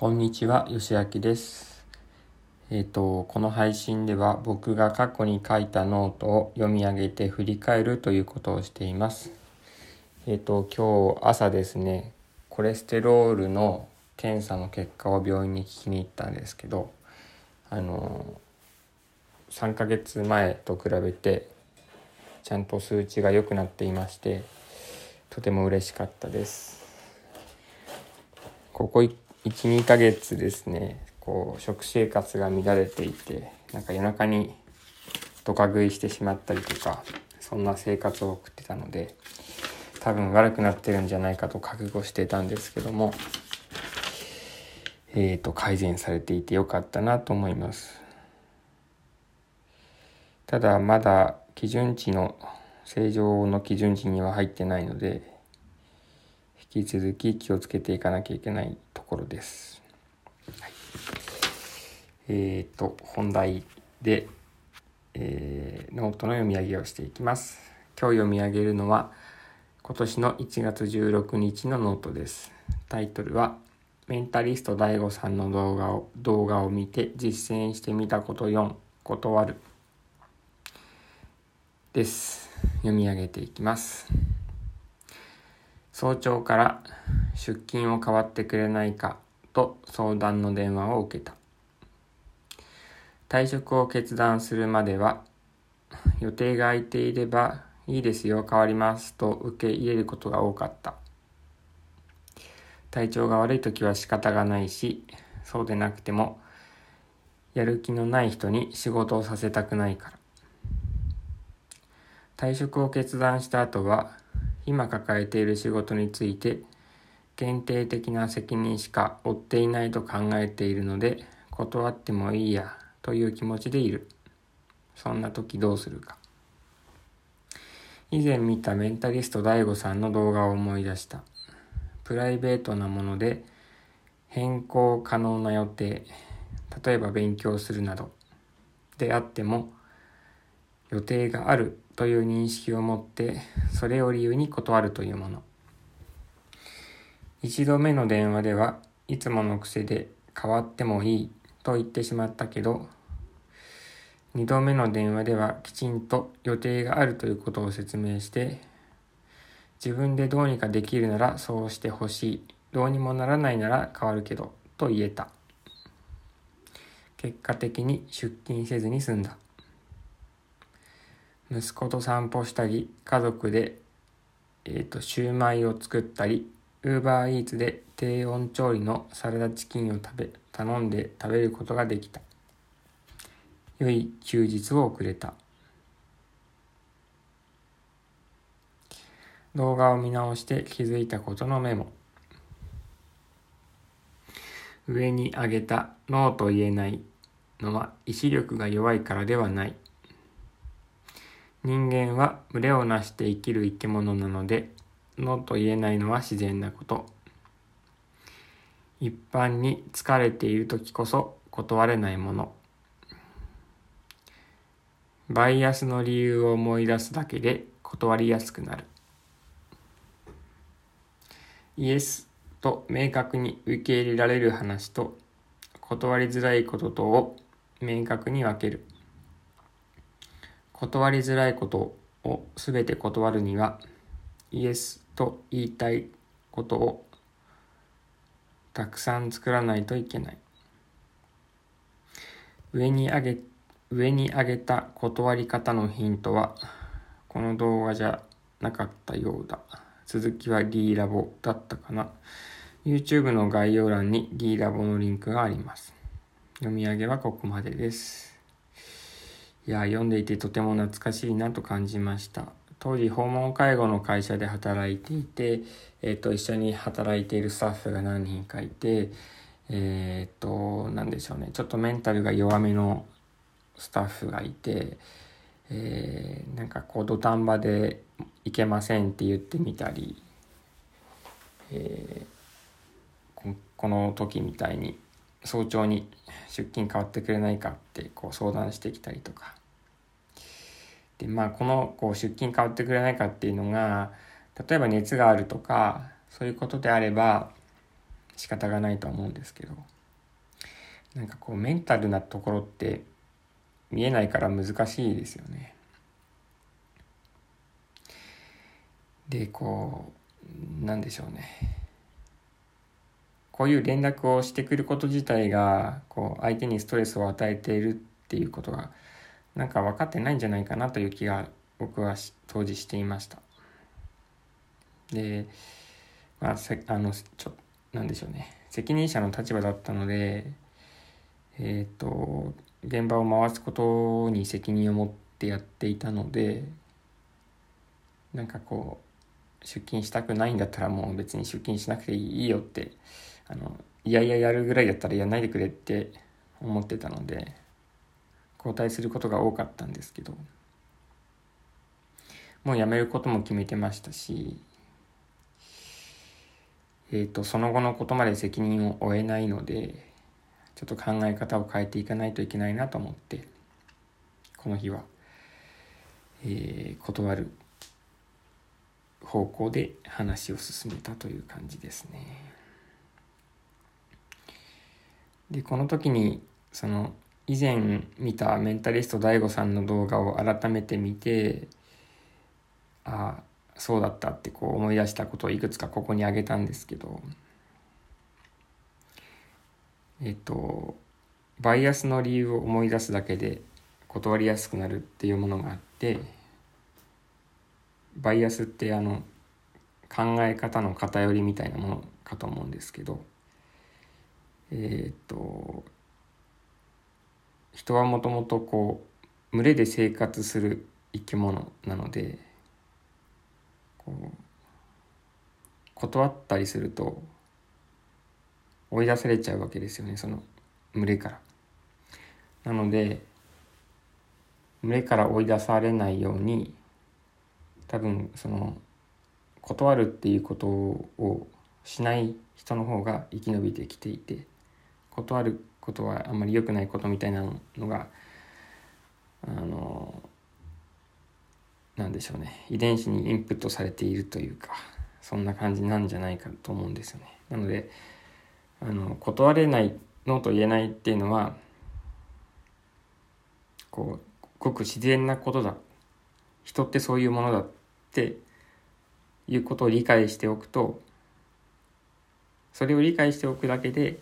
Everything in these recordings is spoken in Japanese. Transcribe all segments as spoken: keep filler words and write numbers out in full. こんにちは、よしあきです。えっと、この配信では僕が過去に書いたノートを読み上げて振り返るということをしています。えっと、今日朝ですね、コレステロールの検査の結果を病院に聞きに行ったんですけど、あの、さんかげつまえと比べてちゃんと数値が良くなっていまして、とても嬉しかったです。ここいち、にかげつですね、こう食生活が乱れていて、なんか夜中にドカ食いしてしまったりとか、そんな生活を送ってたので、多分悪くなってるんじゃないかと覚悟してたんですけども、えーと改善されていてよかったなと思います。ただまだ基準値の正常の基準値には入ってないので、引き続き気をつけていかなきゃいけないところです。はい、えっと本題で、えー、ノートの読み上げをしていきます。今日読み上げるのは今年のいちがつじゅうろくにちのノートです。タイトルはメンタリスト ダイゴ さんの動画を動画を見て実践してみたことよん、断るです。読み上げていきます。早朝から出勤を代わってくれないかと相談の電話を受けた。退職を決断するまでは、予定が空いていればいいですよ、代わりますと受け入れることが多かった。体調が悪いときは仕方がないし、そうでなくてもやる気のない人に仕事をさせたくないから。退職を決断した後は、今抱えている仕事について限定的な責任しか負っていないと考えているので、断ってもいいやという気持ちでいる。そんな時どうするか。以前見たメンタリスト ダイゴ さんの動画を思い出した。プライベートなもので変更可能な予定、例えば勉強するなどであっても、予定があるという認識を持って、それを理由に断るというもの。一度目の電話ではいつもの癖で変わってもいいと言ってしまったけど、二度目の電話ではきちんと予定があるということを説明して、自分でどうにかできるならそうしてほしい、どうにもならないなら変わるけど、と言えた。結果的に出勤せずに済んだ。息子と散歩したり、家族で、えーと、シューマイを作ったり、Uber Eatsで低温調理のサラダチキンを食べ、頼んで食べることができた。良い休日を送れた。動画を見直して気づいたことのメモ。上に挙げたノーと言えないのは意志力が弱いからではない。人間は群れをなして生きる生き物なので、ノーと言えないのは自然なこと。一般に疲れているときこそ断れないもの。バイアスの理由を思い出すだけで断りやすくなる。イエスと明確に受け入れられる話と、断りづらいこととを明確に分ける。断りづらいことをすべて断るには、イエスと言いたいことをたくさん作らないといけない。上に挙げ、上に挙げた断り方のヒントは、この動画じゃなかったようだ。続きは D ラボだったかな。YouTube の概要欄に D ラボのリンクがあります。読み上げはここまでです。いや、読んでいてとても懐かしいなと感じました。当時訪問介護の会社で働いていて、えー、と一緒に働いているスタッフが何人かいて、えっ、ー、と何でしょうね、ちょっとメンタルが弱めのスタッフがいて、えー、なんかこう土壇場でいけませんって言ってみたり、えー、この時みたいに早朝に出勤代わってくれないかってこう相談してきたりとか。でまあこのこう出勤変わってくれないかっていうのが、例えば熱があるとかそういうことであれば、仕方がないとは思うんですけど、なんかこうメンタルなところって見えないから難しいですよね。で、こうなんでしょうね、こういう連絡をしてくること自体がこう相手にストレスを与えているっていうことがなんか分かってないんじゃないかなという気が僕は当時していました。で、まあ、せあのちょなんでしょうね、責任者の立場だったので、えっと現場を回すことに責任を持ってやっていたので、なんかこう出勤したくないんだったらもう別に出勤しなくていいよって、あのいやいややるぐらいだったらやらないでくれって思ってたので、交代することが多かったんですけど、もう辞めることも決めてましたし、えーと、その後のことまで責任を負えないので、ちょっと考え方を変えていかないといけないなと思って、この日は、えー、断る方向で話を進めたという感じですね。で、この時にその以前見たメンタリスト ダイゴ さんの動画を改めて見て、ああそうだったってこう思い出したことをいくつかここに挙げたんですけど、えっと、バイアスの理由を思い出すだけで断りやすくなるっていうものがあって、バイアスってあの考え方の偏りみたいなものかと思うんですけど、えー、っと人はもともとこう群れで生活する生き物なので、こう断ったりすると追い出されちゃうわけですよね、その群れから。なので群れから追い出されないように、多分その断るっていうことをしない人の方が生き延びてきていて、断ることはあんまり良くないことみたいなのが、あのなんでしょうね、遺伝子にインプットされているというか、そんな感じなんじゃないかと思うんですよね。なのであの断れないのと言えないっていうのはこうごく自然なことだ、人ってそういうものだっていうことを理解しておくと、それを理解しておくだけで、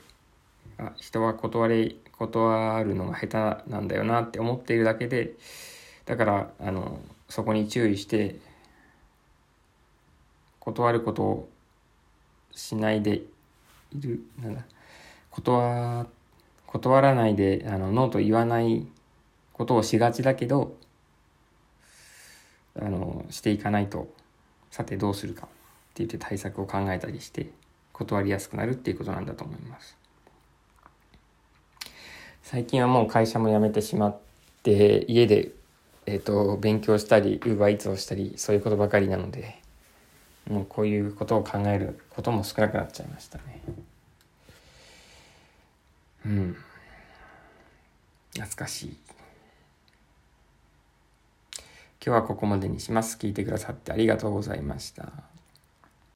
あ、人は断れ断るのが下手なんだよなって思っているだけで、だからあのそこに注意して断ることをしないでいる、なんだ、断、断らないであのノーと言わないことをしがちだけど、あのしていかないと、さてどうするかって言って対策を考えたりして断りやすくなるっていうことなんだと思います。最近はもう会社も辞めてしまって、家で、えーと、勉強したり ウーバーイーツ をしたり、そういうことばかりなので、もうこういうことを考えることも少なくなっちゃいましたね。うん。懐かしい。今日はここまでにします。聞いてくださってありがとうございました。